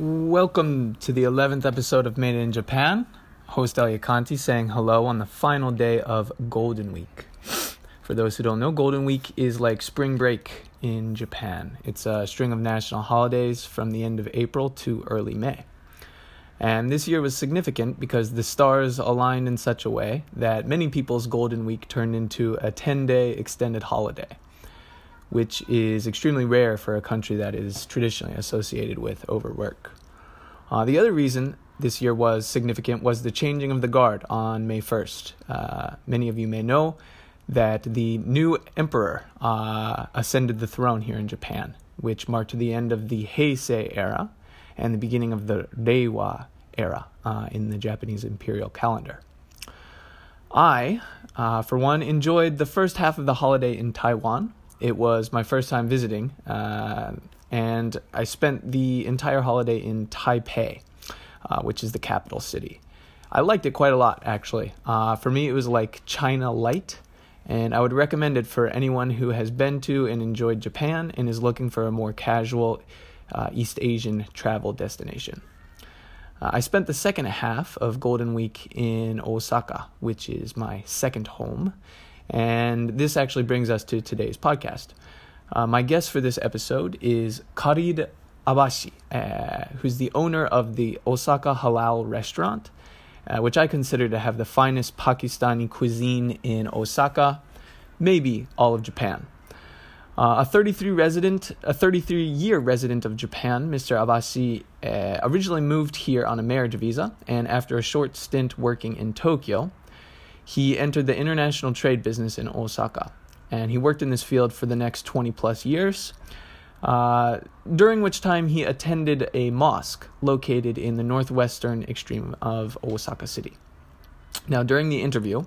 Welcome to the 11th episode of Made in Japan. Host Alya Conti saying hello on the final day of Golden Week. For those who don't know, Golden Week is like spring break in Japan. It's a string of national holidays from the end of April to early May. And this year was significant because the stars aligned in such a way that many people's Golden Week turned into a 10-day extended holiday, which is extremely rare for a country that is traditionally associated with overwork. The other reason this year was significant was the changing of the guard on May 1st. Many of you may know that the new emperor ascended the throne here in Japan, which marked the end of the Heisei era and the beginning of the Reiwa era in the Japanese imperial calendar. I, for one, enjoyed the first half of the holiday in Taiwan. It was my first time visiting, and I spent the entire holiday in Taipei, which is the capital city. I liked it quite a lot, actually. For me, it was like China light, and I would recommend it for anyone who has been to and enjoyed Japan and is looking for a more casual East Asian travel destination. I spent the second half of Golden Week in Osaka, which is my second home. And this actually brings us to today's podcast. My guest for this episode is Khalid Abbasi, who's the owner of the Osaka Halal Restaurant, which I consider to have the finest Pakistani cuisine in Osaka, maybe all of Japan. A 33-year resident of Japan, Mr. Abbasi originally moved here on a marriage visa, and after a short stint working in Tokyo, he entered the international trade business in Osaka, and he worked in this field for the next 20-plus years, during which time he attended a mosque located in the northwestern extreme of Osaka City. Now, during the interview,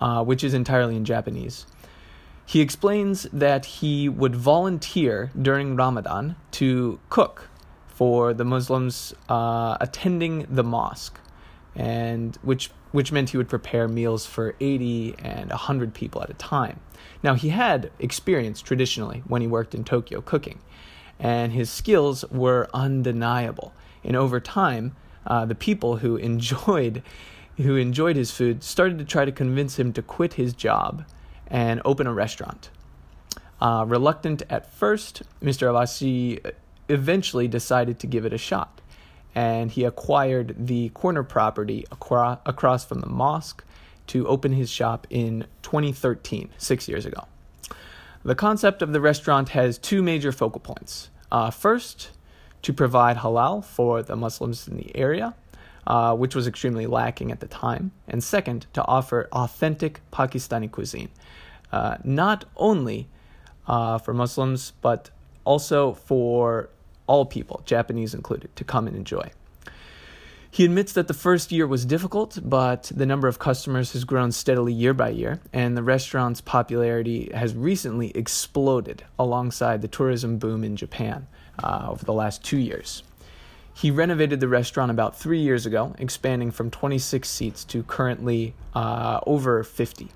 which is entirely in Japanese, he explains that he would volunteer during Ramadan to cook for the Muslims attending the mosque, and which meant he would prepare meals for 80 and 100 people at a time. Now, he had experience traditionally when he worked in Tokyo cooking, and his skills were undeniable. And over time, the people who enjoyed his food started to try to convince him to quit his job and open a restaurant. Reluctant at first, Mr. Abbasi eventually decided to give it a shot, and he acquired the corner property across from the mosque to open his shop in 2013, 6 years ago. The concept of the restaurant has two major focal points. First, to provide halal for the Muslims in the area, which was extremely lacking at the time. And second, to offer authentic Pakistani cuisine, not only for Muslims, but also for all people, Japanese included, to come and enjoy. He admits that the first year was difficult, but the number of customers has grown steadily year by year, and the restaurant's popularity has recently exploded alongside the tourism boom in Japan over the last 2 years. He renovated the restaurant about 3 years ago, expanding from 26 seats to currently over 50.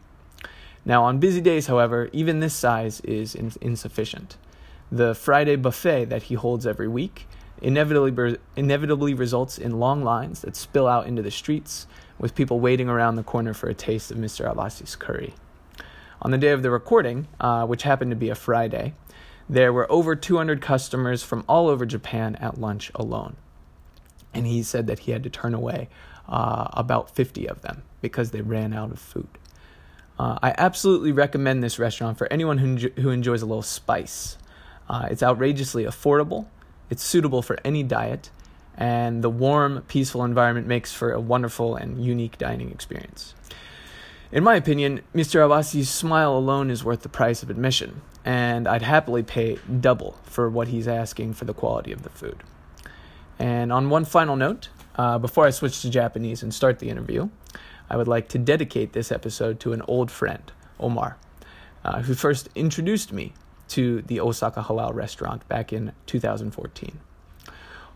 Now, on busy days, however, even this size is insufficient. The Friday buffet that he holds every week inevitably results in long lines that spill out into the streets, with people waiting around the corner for a taste of Mr. Abbasi's curry. On the day of the recording, which happened to be a Friday, there were over 200 customers from all over Japan at lunch alone. And he said that he had to turn away about 50 of them because they ran out of food. I absolutely recommend this restaurant for anyone who enjoys a little spice. It's outrageously affordable, it's suitable for any diet, and the warm, peaceful environment makes for a wonderful and unique dining experience. In my opinion, Mr. Abbasi's smile alone is worth the price of admission, and I'd happily pay double for what he's asking for the quality of the food. And on one final note, before I switch to Japanese and start the interview, I would like to dedicate this episode to an old friend, Omar, who first introduced me to the Osaka Halal Restaurant back in 2014.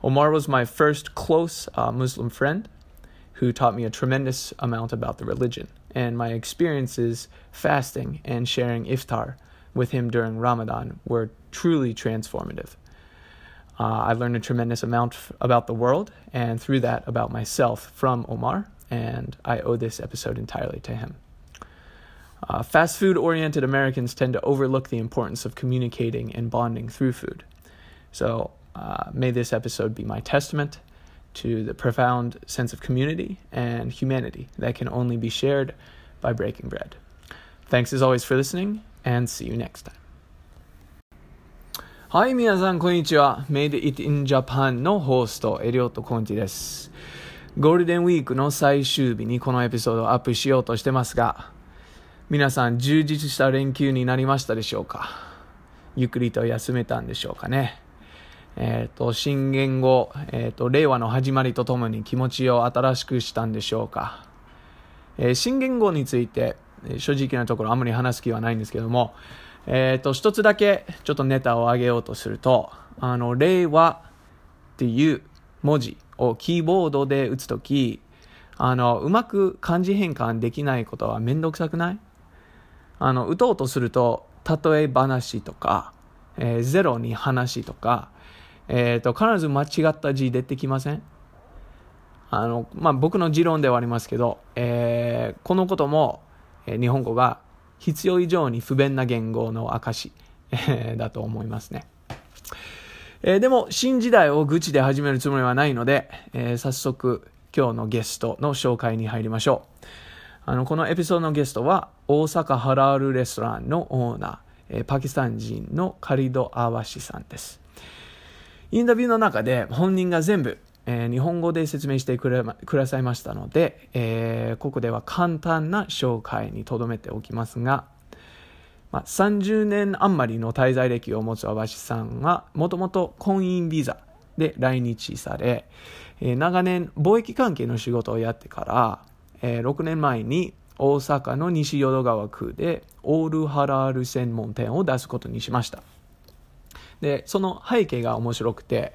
Omar was my first close Muslim friend who taught me a tremendous amount about the religion, and my experiences fasting and sharing iftar with him during Ramadan were truly transformative. I learned a tremendous amount about the world, and through that about myself, from Omar, and I owe this episode entirely to him. Fast food-oriented Americans tend to overlook the importance of communicating and bonding through food. So may this episode be my testament to the profound sense of community and humanity that can only be shared by breaking bread. Thanks as always for listening, and see you next time. Hi, minasan, konnichiwa. Made it in Japan のホスト、エリオット・コンティです。ゴールデンウィークの最終日にこのエピソードをアップしようとしてますが、皆さん充実した連休になりましたでしょうか？ゆっくりと休めたんでしょうかね。新元号、令和の始まりとともに気持ちを新しくしたんでしょうか。新元号について、正直なところあんまり話す気はないんですけども、一つだけちょっとネタを上げようとすると、令和っていう文字をキーボードで打つとき、うまく漢字変換できないことはめんどくさくない？打とうとすると、例え話とか、ゼロに話とか、必ず間違った字出てきません？僕の持論ではありますけど、このことも、日本語が必要以上に不便な言語の証だと思いますね。でも新時代を愚痴で始めるつもりはないので、早速今日のゲストの紹介に入りましょう。このエピソードのゲストは大阪ハラールレストランのオーナー、パキスタン人のカリド・アワシさんです。インタビューの中で本人が全部日本語で説明してくださいましたので、ここでは簡単な紹介にとどめておきますが、30年余りの滞在歴を持つアバシさんはもともと婚姻ビザで来日され、長年貿易関係の仕事をやってから、6年前に大阪の西淀川区でオールハラール専門店を出すことにしました。でその背景が面白くて、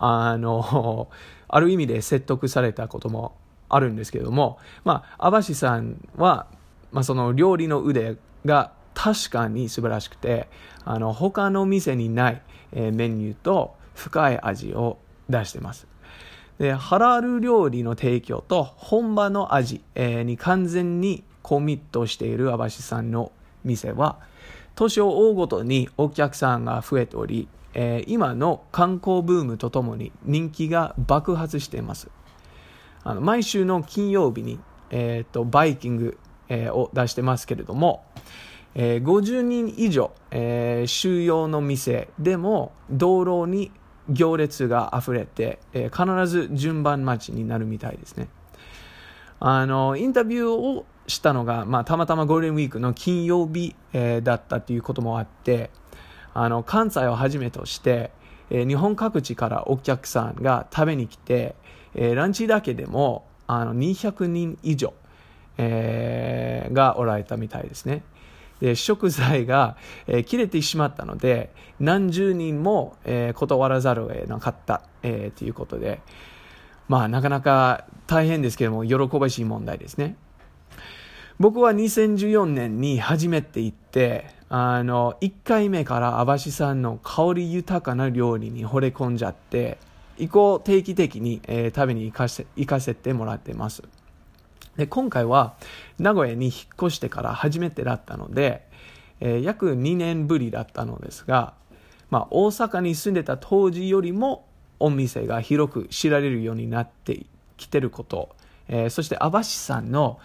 ある意味で説得されたこともあるんですけども、アバシさんは、その料理の腕が確かに素晴らしくて、他の店にない、メニューと深い味を出してます。で、ハラール料理の提供と本場の味、に完全にコミットしているアバシさんの店は、年を追うごとにお客さんが増えており、今の観光ブームとともに人気が爆発しています。毎週の金曜日に、バイキング、を出してますけれども、50人以上、収容の店でも道路に行列があふれて、必ず順番待ちになるみたいですね。インタビューをしたのが、たまたまゴールデンウィークの金曜日、だったということもあって、関西をはじめとして、日本各地からお客さんが食べに来て、ランチだけでも200人以上、がおられたみたいですね。で食材が、切れてしまったので何十人も、断らざるを得なかった、ということで、なかなか大変ですけども喜ばしい問題ですね。僕は2014年に初めて行って、1回目からアバシさんの香り豊かな料理に惚れ込んじゃって、以降定期的に、食べに行かせてもらってます。で、今回は名古屋に引っ越してから初めてだったので、約2年ぶりだったのですが、大阪に住んでた当時よりもお店が広く知られるようになってきてること、そしてアバシさんの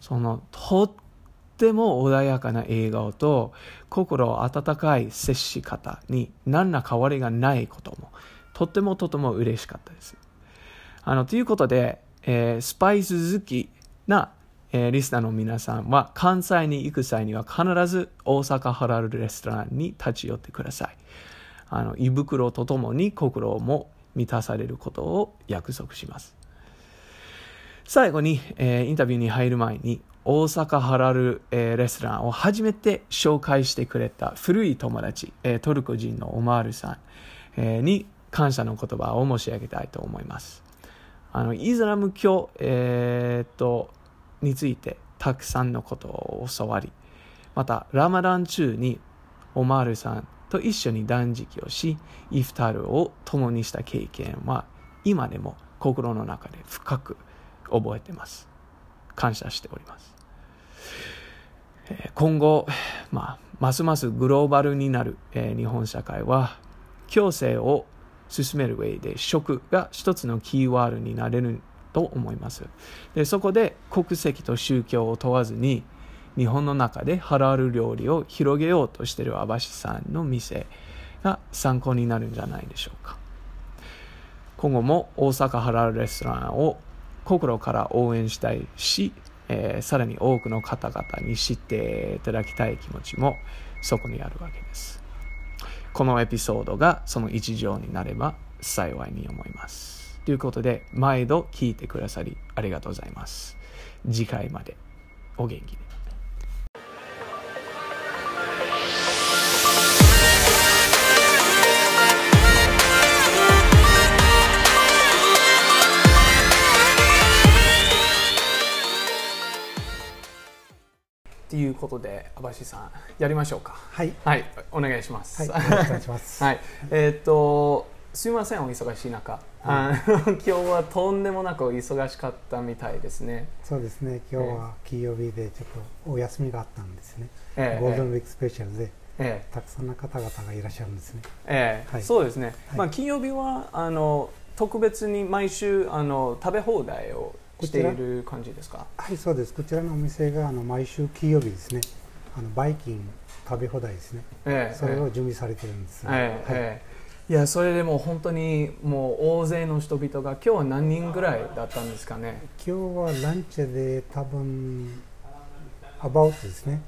そのとっても穏やかな笑顔と心温かい接し方に何ら変わりがないこともとても嬉しかったです。ということで、スパイス好きな、リスナーの皆さんは関西に行く際には必ず大阪ハラルレストランに立ち寄ってください。胃袋とともに心も満たされることを約束します。最後に、インタビューに入る前に大阪ハラル、レストランを初めて紹介してくれた古い友達、トルコ人のオマールさん、に感謝の言葉を申し上げたいと思います。イスラム教、についてたくさんのことを教わり、またラマダン中にオマールさんと一緒に断食をし、イフタルを共にした経験は今でも心の中で深く覚えてます。感謝しております。今後、ますますグローバルになる日本社会は、共生を進める上で食が一つのキーワードになれると思います。で、そこで国籍と宗教を問わずに、日本の中でハラル料理を広げようとしているアバシさんの店が参考になるんじゃないでしょうか。今後も大阪ハラルレストランを心から応援したいし、さらに多くの方々に知っていただきたい気持ちもそこにあるわけです。このエピソードがその一助になれば幸いに思います。ということで、毎度聞いてくださりありがとうございます。次回までお元気で。ということで、アバシさんやりましょうか。はい、はい、お願いします。はい、お願いします。はい、すみません、お忙しい中、今日はとんでもなく忙しかったみたいですね。そうですね。今日は金曜日でちょっとお休みがあったんですね。ゴールデンウィークスペシャルで、たくさんの方々がいらっしゃるんですね。はい、そうですね。はい、金曜日は特別に毎週食べ放題をしている感じですか。はい、そうです。こちらのお店が毎週金曜日ですね、バイキン食べ放題ですね、それを準備されてるんです、いや、それでも本当にもう大勢の人々が、今日は何人ぐらいだったんですかね。今日はランチで多分アバウトですね、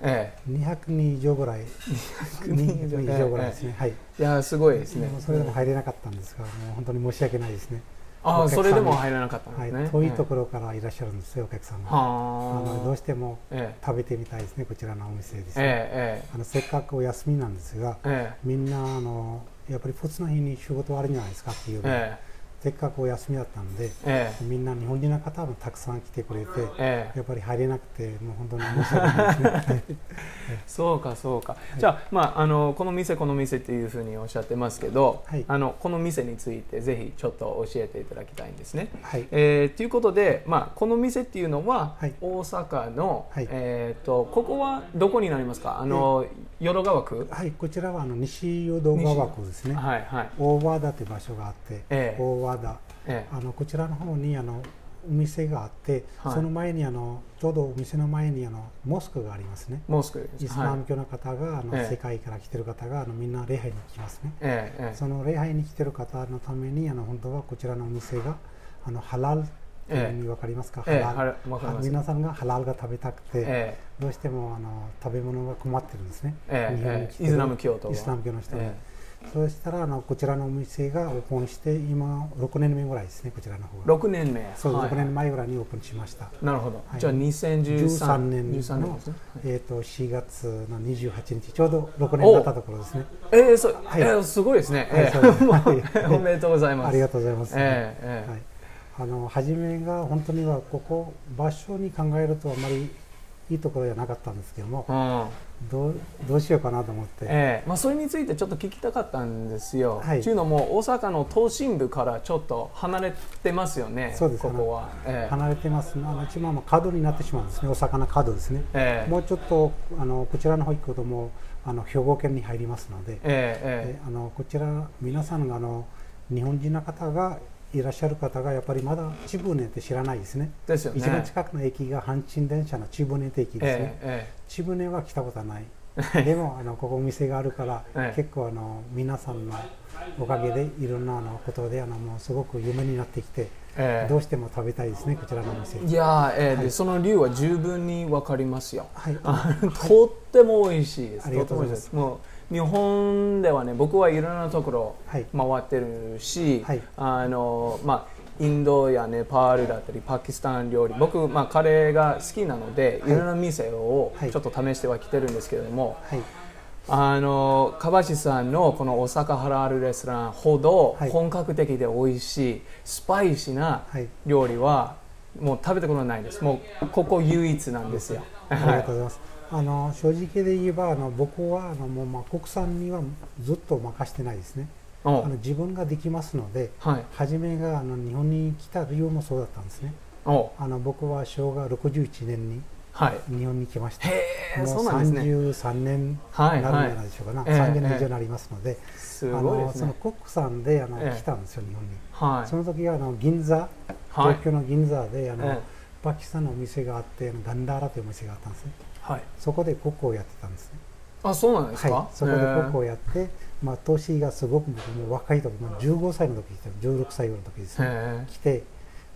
200人以上ぐらいですね、いや、すごいですね。それでも入れなかったんですが、もう本当に申し訳ないですね。あ、それでも入らなかったんですね、はい、遠いところからいらっしゃるんですよ、お客さんが。どうしても食べてみたいですね、こちらのお店ですね、せっかくお休みなんですが、みんなやっぱり普通の日に仕事あるんじゃないですかっていう、せっかくお休みだったので、みんな日本人の方もたくさん来てくれて、やっぱり入れなくて、もう本当に申し訳ないですね。そうかそうか、はい、じゃあ、この店っていうふうにおっしゃってますけど、はい、この店についてぜひちょっと教えていただきたいんですね。はい、ということで、この店っていうのは、はい、大阪の、はい、ここはどこになりますか。淀川区。はい、こちらは西淀川区ですね、はいはい、大和田という場所があって、大和田、こちらの方にお店があって、はい、その前にちょうどお店の前にモスクがありますね。モスクです。イスラム教の方が、世界から来てる方がみんな礼拝に来ますね、その礼拝に来てる方のために本当はこちらのお店がハラル、わかりますか。皆さんがハラルが食べたくて、どうしても食べ物が困ってるんですね、イスラム教の人が、そうしたらこちらのお店がオープンして、今6年目ぐらいですね、こちらの方が。6年目。そう、はい、6年前ぐらいにオープンしました。なるほど、はい、じゃあ2013年の4月の28日、ちょうど6年経ったところですね。すごいですね、おめでとうございます。ありがとうございます。初めが本当にはここ場所に考えるとあまりいいところじゃなかったんですけども、どうしようかなと思って、それについてちょっと聞きたかったんですよ。はい、というのも大阪の都心部からちょっと離れてますよね。そうです。ここは、離れてます。一番角になってしまうんですね。大阪の角ですね。もうちょっとこちらの方行くとも兵庫県に入りますので、こちら皆さんが日本人の方がいらっしゃる方がやっぱりまだチブネって知らないですね。ですよね。一番近くの駅が阪神電車のチブネって駅ですね。チブネは来たことはない。でもここお店があるから、結構皆さんのおかげでいろんなことでもうすごく有名になってきて、どうしても食べたいですね、こちらのお店。いやー、はい、でその理由は十分に分かりますよ。はい、とっても美味しいです。ありがとうございます。もう日本ではね、僕はいろんなところ回ってるし、インドやネパールだったりパキスタン料理、僕、カレーが好きなので、いろんな店をちょっと試してはきてるんですけれども、カバシさんのこの大阪ハラルレストランほど本格的で美味しいスパイシーな料理はもう食べたことないです。もうここ唯一なんですよ。ありがとうございます。正直で言えば僕はもう国産にはずっと任してないですね。自分ができますので、はい、初めが日本に来た理由もそうだったんですね。僕は昭和61年に日本に来ました。もう33年になるんじゃないでしょうかな。3年以上になりますので、その国産で来たんですよ、日本に。その時は銀座、東京の銀座でパキスタンのお店があって、ガンダーラというお店があったんですね。そこでコックをやってたんですね。そうなんですか。そこでコックをやって、年がすごくもう若い時、15歳の時に来て、16歳の時ですね、来て、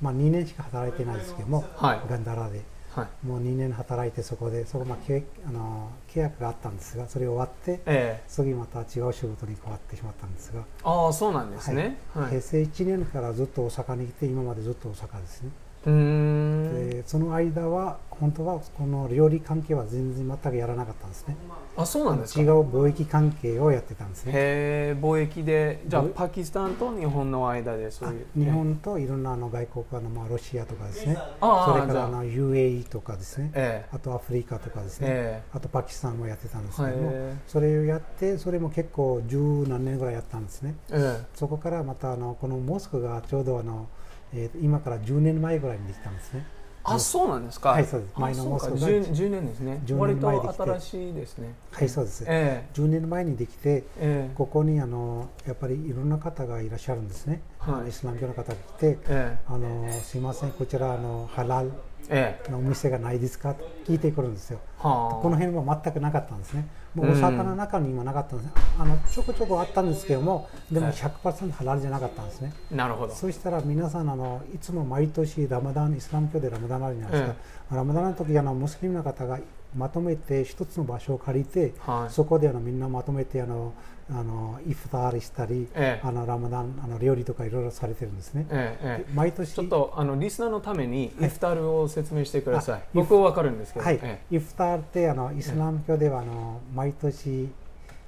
2年しか働いてないんですけども、ガンダラで、もう2年働いて、そこ契約があったんですが、それ終わって、次また違う仕事に変わってしまったんですが、そうなんですね。平成1年からずっと大阪に来て、今までずっと大阪ですね。でその間は本当はこの料理関係は全然全くやらなかったんですね。そうなんですか。違う貿易関係をやってたんですね。貿易で、じゃあパキスタンと日本の間でそういう、日本といろんな外国ロシアとかですね、それからUAE とかですね、あとアフリカとかですね、あとパキスタンもやってたんですけども、それをやってそれも結構十何年ぐらいやったんですね。そこからまたこのモスクがちょうど今から10年前ぐらいにできたんですね。そうなんですか。はい、そうです。前のモスクが10年ですね。割と新しいですね。はい、そうです。10年前にできて、ここにやっぱりいろんな方がいらっしゃるんですね。イスラム教の方が来て、すみません、こちらハラルのお店がないですかと聞いてくるんですよ。この辺は全くなかったんですね。もう大阪の中に今なかったんです。ちょこちょこあったんですけども、でも 100% ハラルじゃなかったんですね。なるほど。そしたら皆さんいつも毎年ラマダン、イスラム教でラマダンあるじゃないですか。ラマダンの時ムスリムの方がまとめて一つの場所を借りて、そこでみんなまとめてイフターしたり、ラマダン料理とかいろいろされてるんですね。毎年ちょっとリスナーのためにイフターを説明してください。僕は分かるんですけど、イフターってイスラム教では毎年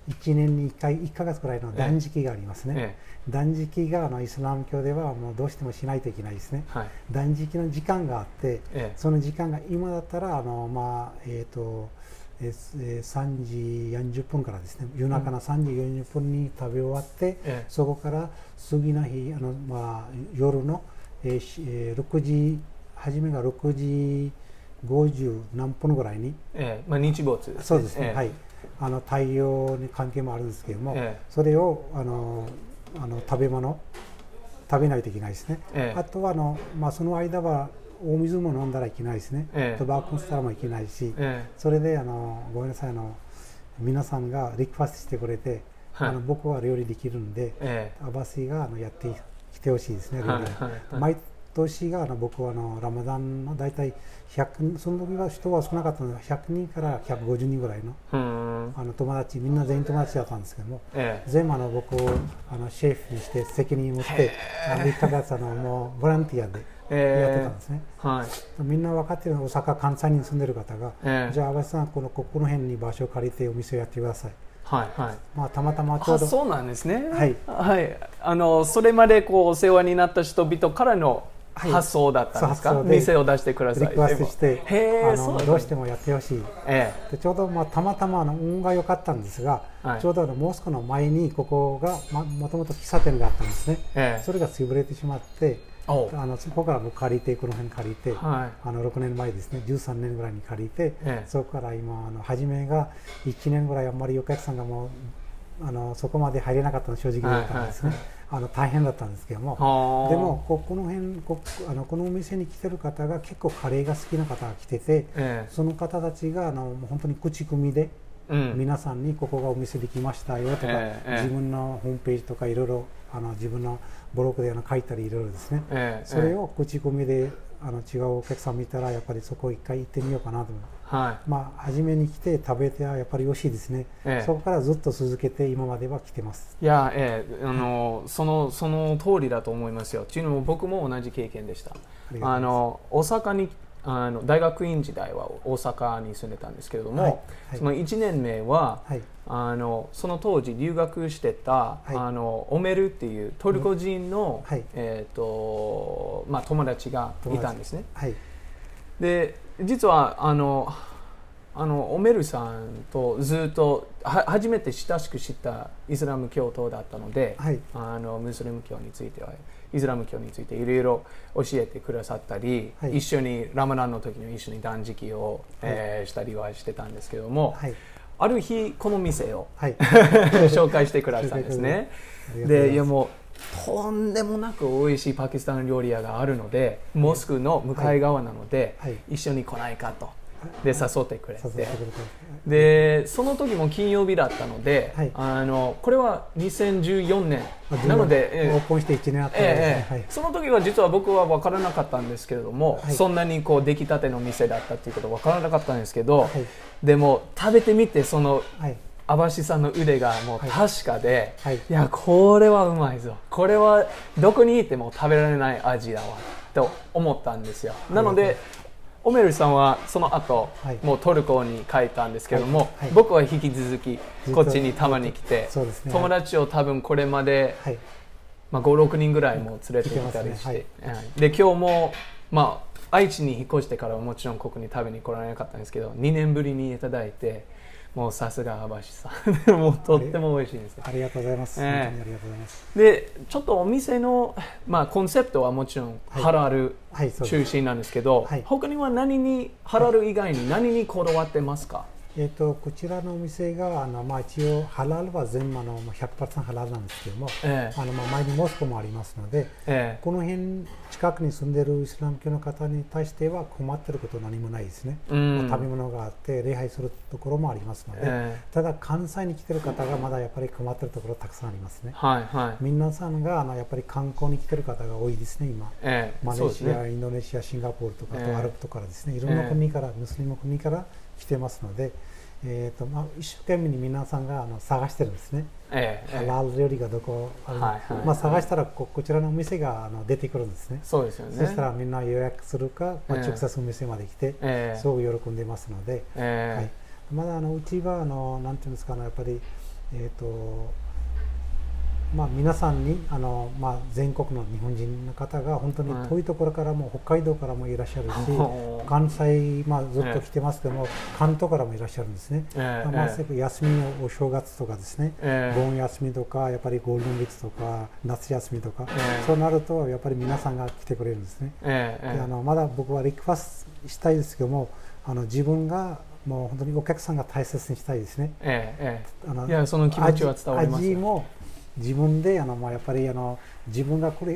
1年に1回1ヶ月くらいの断食がありますね。断食がイスラム教ではもうどうしてもしないといけないですね。断食の時間があって、その時間が今だったら3時40分からですね、夜中の3時40分に食べ終わって、そこから次の日夜の6時初めが6時50何分ぐらいに、日没、そうですね。はい。太陽に関係もあるんですけども、それを食べないといけないですね。あとはその間はお水も飲んだらいけないですね。タバコ吸ったらもいけないし、それでごめんなさい、皆さんがリクエストしてくれて、僕は料理できるんで、アバシがやってきてほしいですね。毎年が僕はラマダンの大体100、その時は人は少なかったので100人から150人ぐらいの友達、みんな全員友達だったんですけども、全部僕をシェフにして責任を持って3ヶ月もうボランティアでやってたんですね。みんな分かってるのは大阪関西に住んでる方が、じゃあ阿部さんここの辺に場所を借りてお店をやってください。たまたまちょうどそうなんですね。それまでお世話になった人々からの発想だったんですか。店を出してください。リクエストしてどうしてもやってほしい。ちょうどたまたま運が良かったんですが、ちょうどモスクの前にここがもともと喫茶店があったんですね。それが潰れてしまって。そこからも借りて、この辺借りて、6年前ですね、13年ぐらいに借りて、そこから今初めが1年ぐらいあんまりお客さんがもうそこまで入れなかったの、正直だったんですね。大変だったんですけども、でもこのお店に来てる方が結構カレーが好きな方が来てて、その方たちが本当に口コミで皆さんにここがお店できましたよとか、自分のホームページとかいろいろ自分のブログで書いたりいろいろですね、それを口コミで違うお客さん見たら、やっぱりそこ一回行ってみようかなと、初めに来て食べてやっぱり美味しいですね。そこからずっと続けて今までは来てます。いや、その通りだと思いますよ。というのも僕も同じ経験でした。大阪に大学院時代は大阪に住んでたんですけれども、その1年目は、その当時留学してたオメルっていうトルコ人の、友達がいたんですね。で実はオメルさんとずっと初めて親しく知ったイスラム教徒だったので、はい、ムスリム教についてはイスラム教についていろいろ教えてくださったり、はい、一緒にラマダンの時に一緒に断食を、はいしたりはしてたんですけども、はい、ある日この店を、はい、紹介してくださったんですね。で、いやもうとんでもなく美味しいパキスタン料理屋があるので、モスクの向かい側なので、はいはい、一緒に来ないかと。で誘ってくれて、でその時も金曜日だったので、はい、これは2014年なので、オープンして1年あったんですね。その時は実は僕は分からなかったんですけれども、はい、そんなにこう出来たての店だったっていうことは分からなかったんですけど、はい、でも食べてみてその、はい、アバシさんの腕がもう確かで、はいはい、いやこれはうまいぞ、これはどこにいても食べられない味だわと思ったんですよ。なのでオメルさんはその後、はい、もうトルコに帰ったんですけども、はいはい、僕は引き続きこっちにたまに来て、そうですね、友達を多分これまで、はい、まあ、5、6人ぐらいも連れてきたりして、ね、はい、で今日も、まあ、愛知に引っ越してからはもちろんここに食べに来られなかったんですけど、2年ぶりにいただいて、もうさすがアバシさんもうとっても美味しいです。ありがとうございます。本当にありがとうございます。でちょっとお店の、まあ、コンセプトはもちろんハラル中心なんですけど、はいはい、他には何にハラル以外に何にこだわってますか？はい、こちらのお店がまあ、一応ハラルは全部 100% ハラルなんですけども、まあ、前にモスクもありますので、この辺近くに住んでいるイスラム教の方に対しては困っていることは何もないですね。食べ物があって礼拝するところもありますので、ただ関西に来ている方がまだやっぱり困っているところたくさんありますね。はいはい、皆さんがやっぱり観光に来ている方が多いですね今、マレーシア、インドネシア、シンガポールとか、アラブとかですね、いろんな国から、ムスリム国から来てますので、まあ、一生懸命に皆さんが探してるんですね。ハラル料理がどこある、まあ、探したら こちらのお店が出てくるんですね。そうですよね。そしたらみんな予約するか、まあ、直接お店まで来て、すごく喜んでますので、はい、まだうちはなんていうんですかね、やっぱりまあ、皆さんにまあ、全国の日本人の方が本当に遠いところからも、北海道からもいらっしゃるし、関西、まあ、ずっと来てますけども、関東からもいらっしゃるんですね。まあ、休みのお正月とかですね、盆休みとか、やっぱりゴールデンウィークとか夏休みとか、そうなるとやっぱり皆さんが来てくれるんですね。でまだ僕はリクエストしたいですけども、自分がもう本当にお客さんが大切にしたいですね。いや、その気持ちは伝わります。味も自分でまあ、やっぱり自分がこ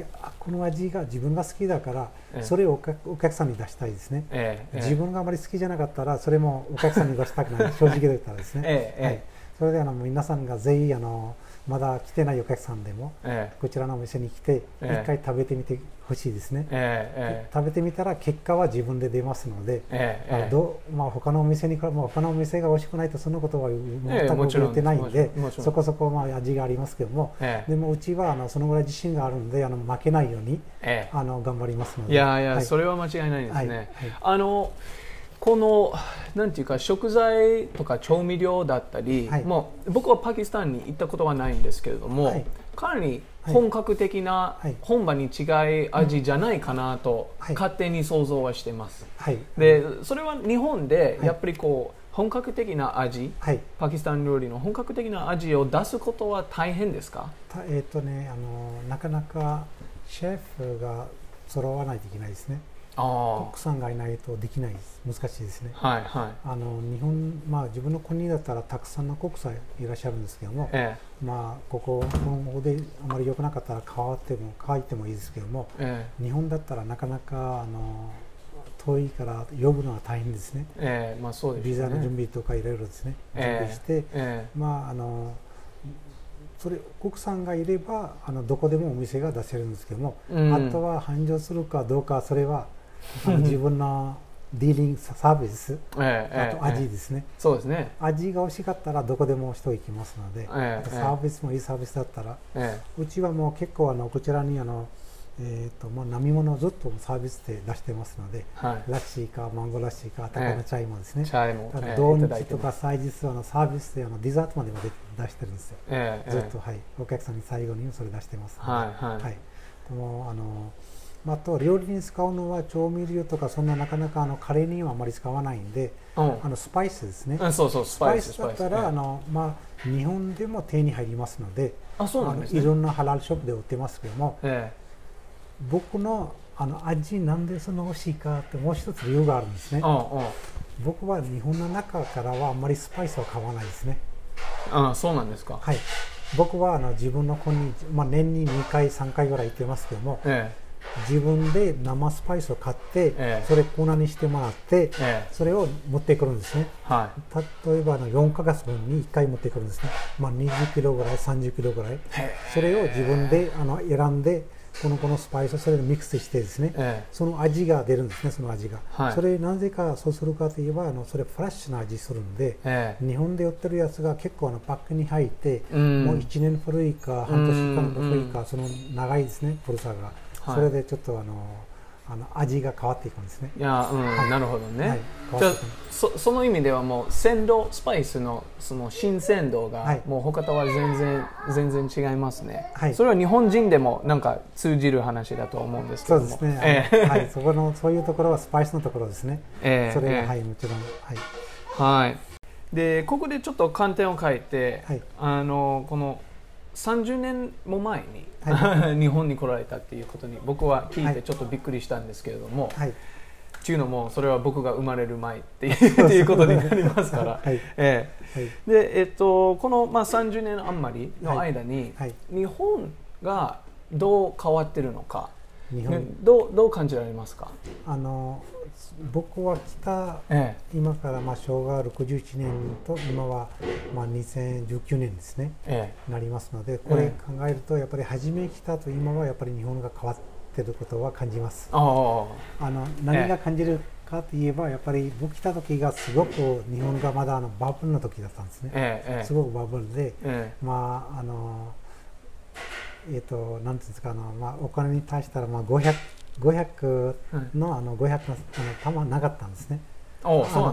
の味が自分が好きだから、それをお客さんに出したいですね。自分があまり好きじゃなかったらそれもお客さんに出したくない正直で言ったらですね、はい、それで皆さんがぜひまだ来てないお客さんでも、こちらのお店に来て一回食べてみてほしいですね。食べてみたら結果は自分で出ますので、まあ、他のお店に、まあ、他のお店が美味しくないとそのことは全く覚えてないんで、そこそこまあ味がありますけども、でもうちはそのぐらい自信があるんで負けないように頑張りますので。いやいや、はい、それは間違いないですね。はいはい、このなんていうか食材とか調味料だったり、はい、もう僕はパキスタンに行ったことはないんですけれども、はい、かなり本格的な本場に違い味じゃないかなと勝手に想像はしてます。はい、でそれは日本でやっぱりこう本格的な味、はい、パキスタン料理の本格的な味を出すことは大変ですか？ね、なかなかシェフが揃わないといけないですね。コックさんがいないとできないです。難しいですね。はいはい、日本、まあ、自分の国だったらたくさんのコックさんいらっしゃるんですけども、まあ、ここであまり良くなかったら乾いてもいいですけども、日本だったらなかなか遠いから呼ぶのは大変ですね。まあ、そうですね。ビザの準備とかいろいろですね、準備して、まあそれコックさんがいればどこでもお店が出せるんですけども、あとは繁盛するかどうかそれは自分のディーリングサービス、あと味ですね。そうですね。味が美味しかったらどこでも人行きますので、あとサービスもいいサービスだったら、うちはもう結構こちらにまあ、飲み物をずっとサービスで出してますので、はい、ラッシーかマンゴーラッシーか高菜チャイもですね、ドーナツとか祭日はサービスでデザートまでも出してるんですよ。ずっと、はい、お客さんに最後にそれ出してますので、はいはい、でもまあ、あと料理に使うのは調味料とかそんななかなかカレーにはあまり使わないんで、うん、スパイスですね。そうそうスパイスだったら、まあ、日本でも手に入りますので、そうなんですね、いろんなハラルショップで売ってますけども、僕の味なんでその美味しいかってもう一つ理由があるんですね。僕は日本の中からはあんまりスパイスは買わないですね。そうなんですか。はい。僕は自分の子に、まあ、年に2回3回ぐらい行ってますけども、自分で生スパイスを買って、それ粉にしてもらって、それを持ってくるんですね、はい、例えば4ヶ月分に1回持ってくるんですね、まあ、20キロぐらい30キロぐらい、それを自分で選んでこのスパイスをそれでミックスしてですね、その味が出るんですね、その味が、それなぜかそうするかといえばそれフレッシュな味するんで、日本で売ってるやつが結構パックに入って、もう1年古いか半年間古いかその長いですね、古さが。それでちょっと味が変わっていくんですね。なるほどね。じゃあその意味ではもう鮮度スパイスのその新鮮度がもう他とは全然違いますね。それは日本人でもなんか通じる話だと思うんですけども。そうですね。そこのそういうところはスパイスのところですね。それがもちろんでここでちょっと観点を変えてこの30年も前に、日本に来られたっていうことに僕は聞いてちょっとびっくりしたんですけれども、っていうのもそれは僕が生まれる前っていうことになりますからでこの30年余りの間に日本がどう変わってるのかどう感じられますか？僕は来た、今から昭和61年と今は2019年ですね、なりますので、これ考えるとやっぱり初め来たと今はやっぱり日本が変わってることは感じます。何が感じるかといえばやっぱり僕来た時がすごく日本がまだバブルの時だったんですね、すごくバブルで、なんていうんですかお金に対したら500の玉なかったんですね。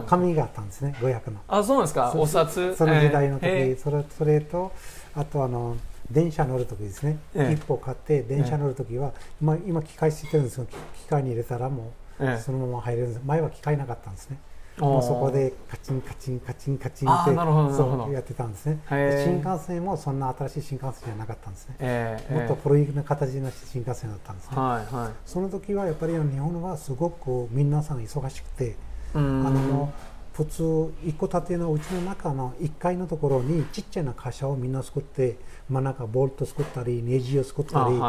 紙があったんですね、500の。そうなんですか、お札。その時代の時、それとあと電車乗る時ですね、1個買って電車乗る時は今機械ついてるんですけど機械に入れたらもうそのまま入れるんです。前は機械なかったんですね。もうそこでカチンカチンカチンカチンってそうやってたんですね。新幹線もそんな新しい新幹線じゃなかったんですね。もっと古い形の新幹線だったんですね。その時はやっぱり日本はすごく皆さん忙しくて、普通1戸建てのうちの中の1階のところにちっちゃな会社をみんな作って、なんかボルト作ったりネジを作ったりグ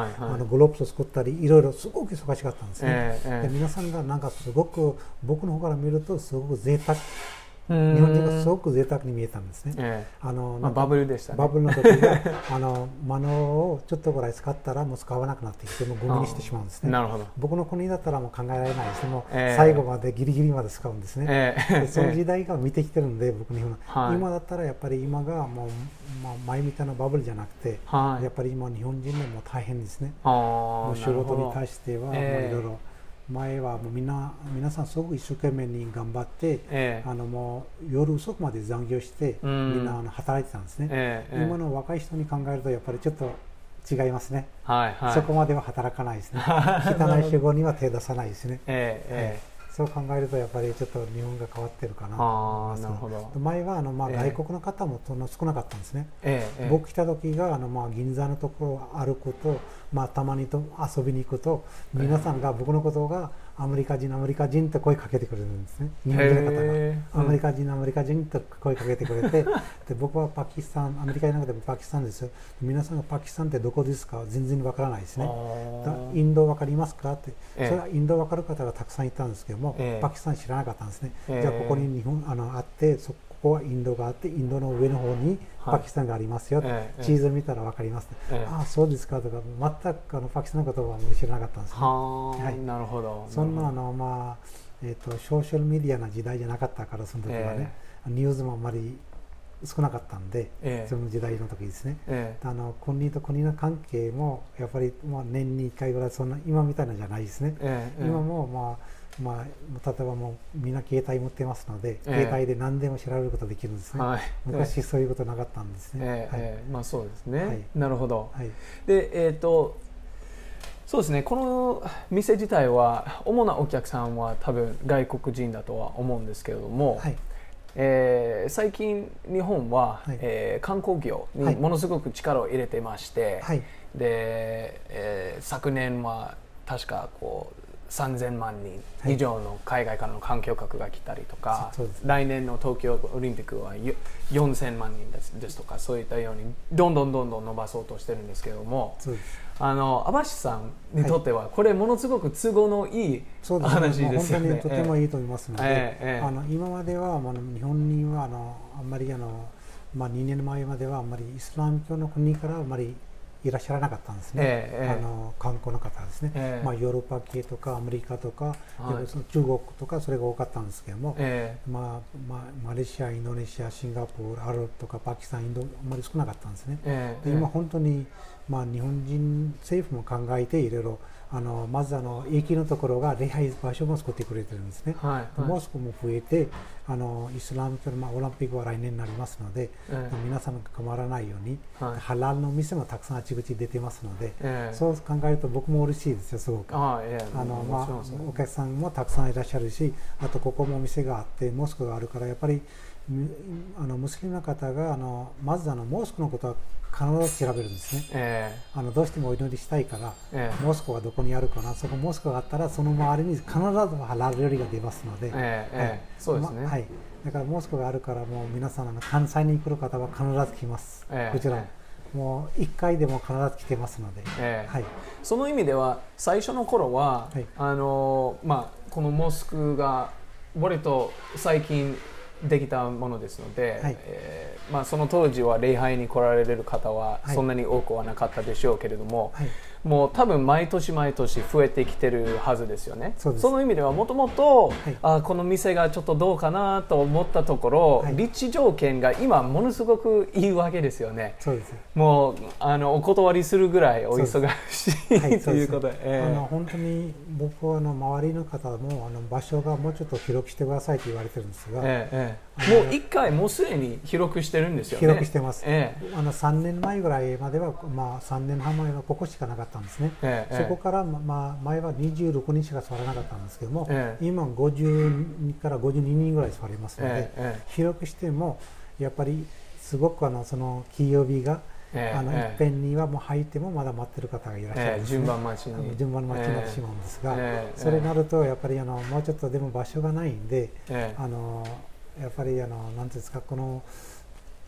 ローブを作ったりいろいろすごく忙しかったんですね。で皆さんがなんかすごく僕の方から見るとすごく贅沢、日本人がすごく贅沢に見えたんですね。バブルでしたね。バブルの時がマノをちょっとぐらい使ったらもう使わなくなってきてもゴミにしてしまうんですね。僕の国だったらもう考えられないですね。もう最後までギリギリまで使うんですね。その時代が見てきてるんで僕日本、今だったらやっぱり今がもう、前みたいなバブルじゃなくて、やっぱり今日本人でも大変ですね。もう仕事に対してはもういろいろ。前はもう皆さんすごく一生懸命に頑張って、もう夜遅くまで残業してみんな働いてたんですね、今の若い人に考えるとやっぱりちょっと違いますね、そこまでは働かないですね。汚い仕事には手出さないですね。そう考えるとやっぱりちょっと日本が変わってるかなと思います。前は外国の方もそんな少なかったんですね。僕来た時が銀座のところを歩くと、たまにと遊びに行くと皆さんが僕のことがアメリカ人って声かけてくれるんですね。日本人の方がアメリカ人って声かけてくれて、で僕はパキスタン、アメリカの中でもパキスタンですよ。皆さんがパキスタンってどこですか全然わからないですね。インドわかりますかって、それはインドわかる方がたくさんいたんですけども、パキスタン知らなかったんですね。じゃあここに日本あってここはインドがあってインドの上の方にパキスタンがありますよ、地図見たら分かります、そうですかとか全くパキスタンの言葉は知らなかったんですね。なるほど。そんなショーシャルメディアの時代じゃなかったからその時はね、ニュースもあまり少なかったんで、その時代の時ですね、国と国の関係もやっぱり年に1回ぐらいそんな今みたいなじゃないですね、今も例えばもうみんな携帯持ってますので、携帯で何でも調べることができるんですね、昔そういうことなかったんですね。そうですね、なるほど。でそうですね、この店自体は主なお客さんは多分外国人だとは思うんですけれども、はい、最近日本は、はい、観光業にものすごく力を入れてまして、はい、で、昨年は確かこう3000万人以上の海外からの観光客が来たりとか、はい、来年の東京オリンピックは4000万人ですとか、そういったようにどんどん伸ばそうとしてるんですけれども、そうです。アバシさんにとっては、はい、これものすごく都合のいい話ですよね。本当にとてもいいと思いますので、今までは日本人はあんまり2年前まではあんまりイスラム教の国からあんまりいらっしゃらなかったんですね、観光の方ですね、ヨーロッパ系とかアメリカとか、はい、中国とかそれが多かったんですけども、マレーシア、インドネシア、シンガポール、アラブとかパキスタン、インド、あまり少なかったんですね、で今本当に、日本人政府も考えていろいろまず駅のところが礼拝場所も作ってくれてるんですね、モスクも増えてイスラム教の、オリンピックは来年になりますので、皆さんが困らないように、ハラルの店もたくさんあちこち出てますので、そう考えると僕も嬉しいですよ、すごく。お客さんもたくさんいらっしゃるし、あとここもお店があってモスクがあるから、やっぱりムスリムの方がまずモスクのことは必ず調べるんですね、どうしてもお祈りしたいから、モスクはどこにあるかな、そこモスクがあったらその周りに必ずハラル料理が出ますので、だからモスクがあるからもう皆さん関西に来る方は必ず来ます、こちらも、もう1回でも必ず来てますので、その意味では最初の頃は、このモスクが割と最近できたものですので、その当時は礼拝に来られる方はそんなに多くはなかったでしょうけれども、もう多分毎年毎年増えてきてるはずですよね。その意味ではもともとこの店がちょっとどうかなと思ったところ、立地条件が今ものすごくいいわけですよね。そうです。もうお断りするぐらいお忙しいということで、本当に僕は周りの方も場所がもうちょっと広くしてくださいと言われてるんですが、もう一回もうすでに広くしてるんですよね。広くしてます。3年前ぐらいまでは、3年半前はここしかなかったんですね。そこから、前は26人しか座らなかったんですけども、今50から52人ぐらい座れますので、広くしてもやっぱりすごくその金曜日が一遍にはもう入ってもまだ待ってる方がいらっしゃるんですね。順番待ちになってしまうんですが、それになるとやっぱりもうちょっとでも場所がないんで、やっぱりなんていうんですか、この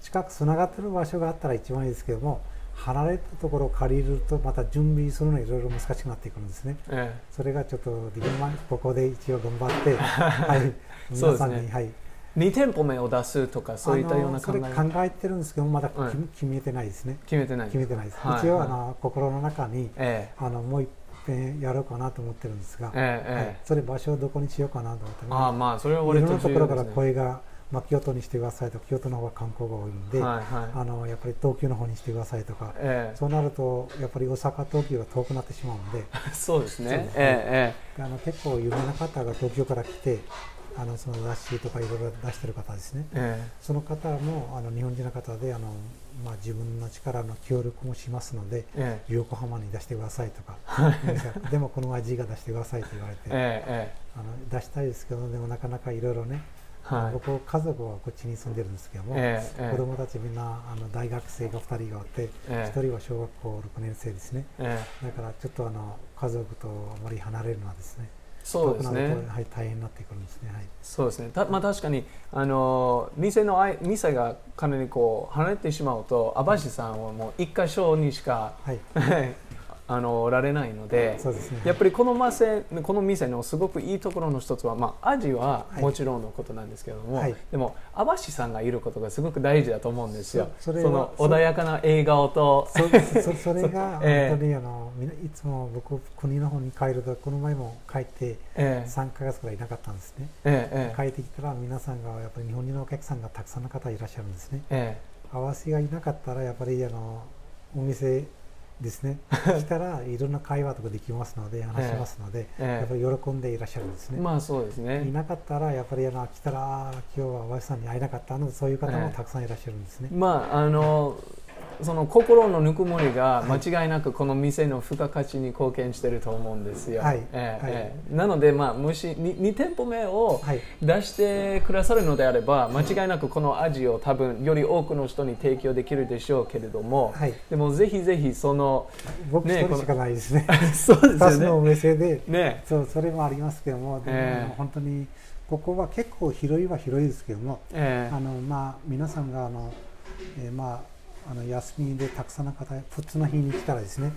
近くつながってる場所があったら一番いいですけども、離れたところを借りるとまた準備するのいろいろ難しくなってくるんですね、それがちょっとここで一応頑張って、皆さんに、2店舗目を出すとかそういったような考えてるんですけど、まだ決めてないですね。一応心の中にもう一やろうかなと思ってるんですが、それ場所をどこにしようかなと思って、それは俺といろんなところから声が、京都にしてくださいとか、京都の方が観光が多いんで、やっぱり東京の方にしてくださいとか、そうなるとやっぱり大阪、東京が遠くなってしまうんで、そうですね。結構有名な方が東京から来て、その雑誌とかいろいろ出してる方ですね。その方も日本人の方で自分の力の協力もしますので、横浜に出してくださいとか、でもこの味が出してくださいと言われて、出したいですけど、でもなかなかいろいろね。僕家族はこっちに住んでるんですけども、子供たちみんな大学生が2人がおって、1人は小学校6年生ですね。だからちょっと家族とあまり離れるのはですね。そうですね。大変になってくるんですね。そうですね。確かに店がかなりこう離れてしまうと、アバシさんはもう一箇所にしかおられないので、やっぱりこの店のすごくいいところの一つは、アジはもちろんのことなんですけれども、でもアバシさんがいることがすごく大事だと思うんですよ。その穏やかな笑顔と、それが本当にいつも僕国の方に帰ると、この前も帰って3ヶ月くらいいなかったんですね。帰ってきたら皆さんがやっぱり日本人のお客さんがたくさんの方いらっしゃるんですね。アバシがいなかったらやっぱりお店ですね。したらいろんな会話とかできますので、話しますので、やっぱり喜んでいらっしゃるんですね。そうですね。いなかったらやっぱり来たら今日はおばあさんに会えなかったので、そういう方もたくさんいらっしゃるんですね。その心のぬくもりが間違いなくこの店の付加価値に貢献してると思うんですよ。なので、まあ、もし 2店舗目を出してくださるのであれば、間違いなくこの味を多分より多くの人に提供できるでしょうけれども、はい、でもぜひぜひその僕一人しかないですね。そうですよね。私のお店で、ね、それもありますけども、でも本当にここは結構広いは広いですけども、まあ、皆さんがまあ休みでたくさんの方普通の日に来たらですね、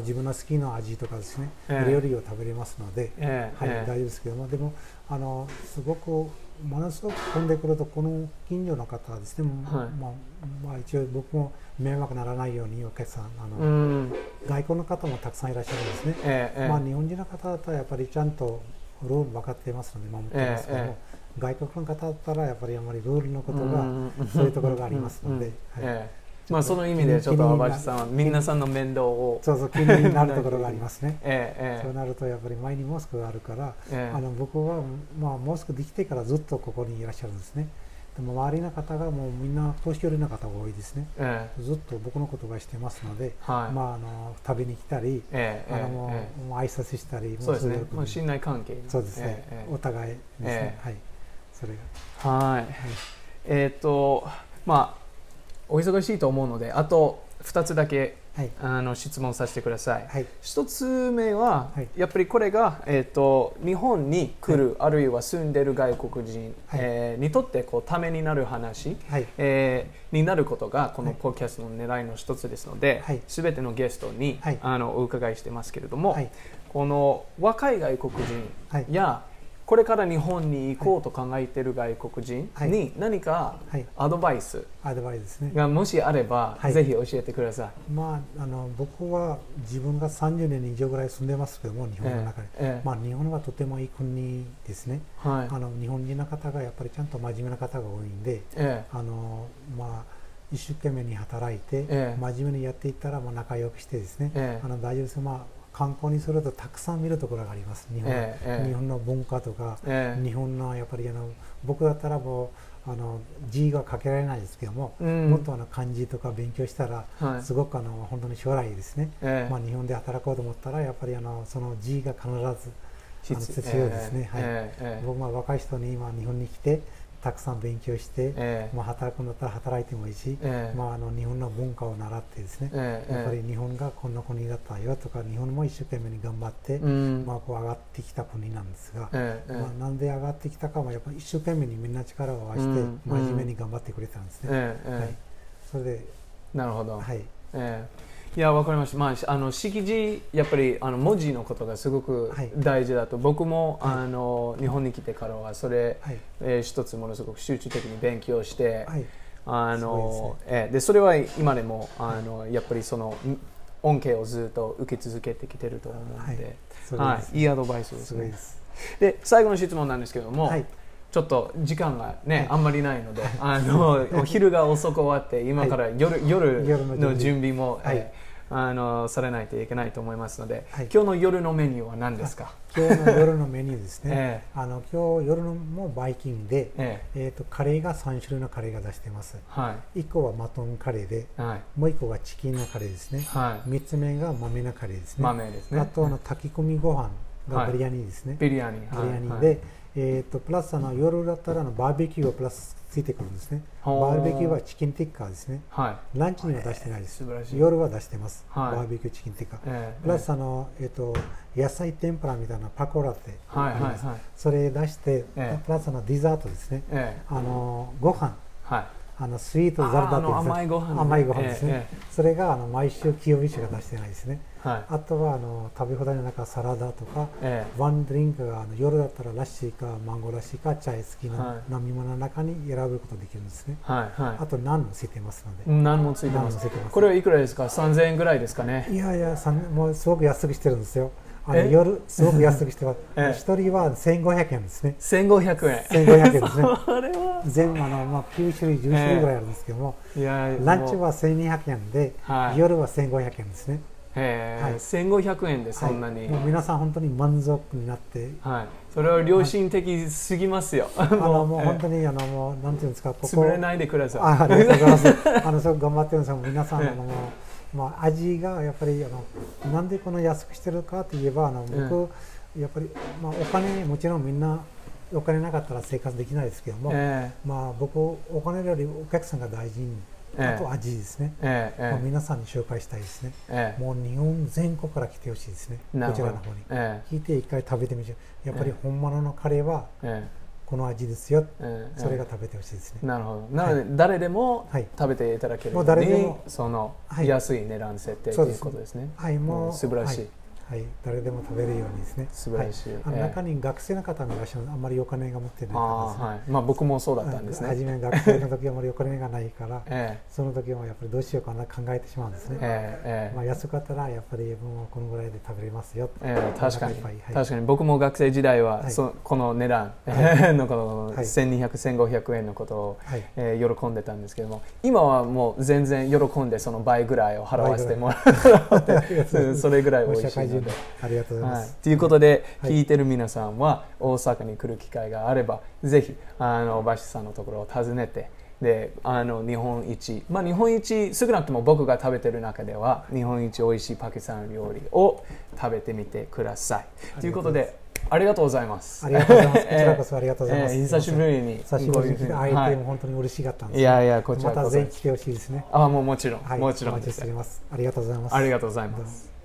自分の好きな味とかですね、料理を食べれますので、はい、大丈夫ですけども、でもすごくものすごく混んでくるとこの近所の方はですね、まあ、一応僕も迷惑ならないようにお客さん外国の方もたくさんいらっしゃるんですね、まあ、日本人の方だったらやっぱりちゃんとルール分かってますので守ってますけども、外国の方だったらやっぱりあまりルールのことがそういうところがありますので。まあその意味でちょっとアバシさんは皆さんの面倒を気になるところがありますね。そうなるとやっぱり前にモスクがあるから、僕はまあモスクできてからずっとここにいらっしゃるんですね。でも周りの方がもうみんな年寄りの方が多いですね。ずっと僕のことがしてますので、食べに来たり、挨拶したり、そうですね。信頼関係、そうですね。お互いですね。はい。それがはい。まあ。お忙しいと思うので、あと2つだけ、質問させてください。1つ目は、やっぱりこれが、日本に来る、あるいは住んでいる外国人、にとってこうためになる話、になることがこのポッドキャストの狙いの1つですので、すべてのゲストに、お伺いしてますけれども、この若い外国人や、これから日本に行こうと考えている外国人に何かアドバイスがもしあればぜひ教えてください。まあ、僕は自分が30年以上ぐらい住んでますけども、日本の中で、まあ、日本はとてもいい国ですね、日本人の方がやっぱりちゃんと真面目な方が多いんで、まあ一生懸命に働いて、真面目にやっていったらもう仲良くしてですね、大丈夫ですよ。まあ観光にするとたくさん見るところがあります。日本の文化とか、日本のやっぱり僕だったらもう字が書けられないですけども、もっと漢字とか勉強したら、すごく本当に将来ですね、まあ、日本で働こうと思ったらやっぱりその字が必ず必要ですね。僕は若い人に今日本に来てたくさん勉強して、まあ、働くんだったら働いてもいいし、まあ、日本の文化を習ってですね、やっぱり日本がこんな国だったよとか、日本も一生懸命に頑張って、まあ、こう上がってきた国なんですが、まあ、なんで上がってきたかはやっぱり一生懸命にみんな力を合わせて真面目に頑張ってくれたんですね。それでなるほど。いや、わかりました。まあ、識字、やっぱり文字のことがすごく大事だと、僕も日本に来てからはそれ、一つものすごく集中的に勉強して、でそれは今でもやっぱりその恩恵をずっと受け続けてきてると思うので、いいアドバイスですね。で最後の質問なんですけども、ちょっと時間がね、あんまりないので、お昼が遅く終わって今から夜の準備もされないといけないと思いますので、今日の夜のメニューは何ですか？今日の夜のメニューですね、今日夜のもバイキングで、カレーが3種類のカレーが出してます。1個はマトンカレーで、もう1個がチキンのカレーですね、3つ目が豆のカレーですね、あと炊き込みご飯がビリヤニですね、ビリヤニで、プラス夜だったらバーベキューがプラスついてくるんですね。バーベキューはチキンティッカーですね。ランチには出してないです。夜は出してます。バーベキューチキンティッカー。プラス野菜天ぷらみたいなパコラってあります。それ出して、プラスデザートですね。ご飯。スイートザルダって甘いご飯ですね。それが毎週清水市が出してないですね。あとは食べ放題の中サラダとか、ワンドリンクが夜だったらラッシーかマンゴーラッシーかチャイ付きの飲み物の中に選ぶことができるんですね。あとナンもついてますので。ナンもついてます。これはいくらですか？3000円ぐらいですかね。いやいや、もうすごく安くしてるんですよ。夜すごく安くしてます。1人は1500円ですね。1500円ですね。全部9種類10種類ぐらいあるんですけども、ランチは1200円で、夜は1500円ですね。1500円でそんなに、はい、もう皆さん本当に満足になって、はい、それは良心的すぎますよ。もう本当にもうなんていうんですか、ここ潰れないでください。ありがとうございます。すごく頑張ってるんですが、皆さんまあ味がやっぱりなんでこの安くしてるかといえば僕、やっぱりまあお金もちろんみんなお金なかったら生活できないですけども、まあ僕お金よりお客さんが大事に。あと味ですね、皆さんに紹介したいですね、もう日本全国から来てほしいですね、こちらの方に、聞いて一回食べてみて、やっぱり本物のカレーはこの味ですよ、それが食べてほしいですね。なるほど、なので誰でも食べていただけるように、その安い値段設定ということですね。もう素晴らしい、はい、誰でも食べるようにですね。素晴らしい。中に学生の方もいらっしゃるので、あんまりお金が持ってない方ですね。まあ僕もそうだったんですね。初め学生の時はあまりお金がないから、その時はやっぱりどうしようかな考えてしまうんですね。まあ安かったらやっぱりもうこのぐらいで食べれますよ。確かに確かに僕も学生時代はこの値段のこの1200、1500円のことを喜んでたんですけども、今はもう全然喜んでその倍ぐらいを払わせてもらって、それぐらい美味しい。ありがとうございます。ということで、聞いてる皆さんは大阪に来る機会があれば、ぜひバシさんのところを訪ねて、で日本一、まあ日本一少なくとも僕が食べてる中では日本一おいしいパキスタン料理を食べてみてください。ということで。ありがとうございます。ありがとうございます。こちらこそありがとうございます。久しぶりに会えても本当に嬉しかったんです。いやいやこちらこそ。またぜひ来てほしいですね。あもうもちろんもちろん。お待ちしております。ありがとうございます。ありがとうございます。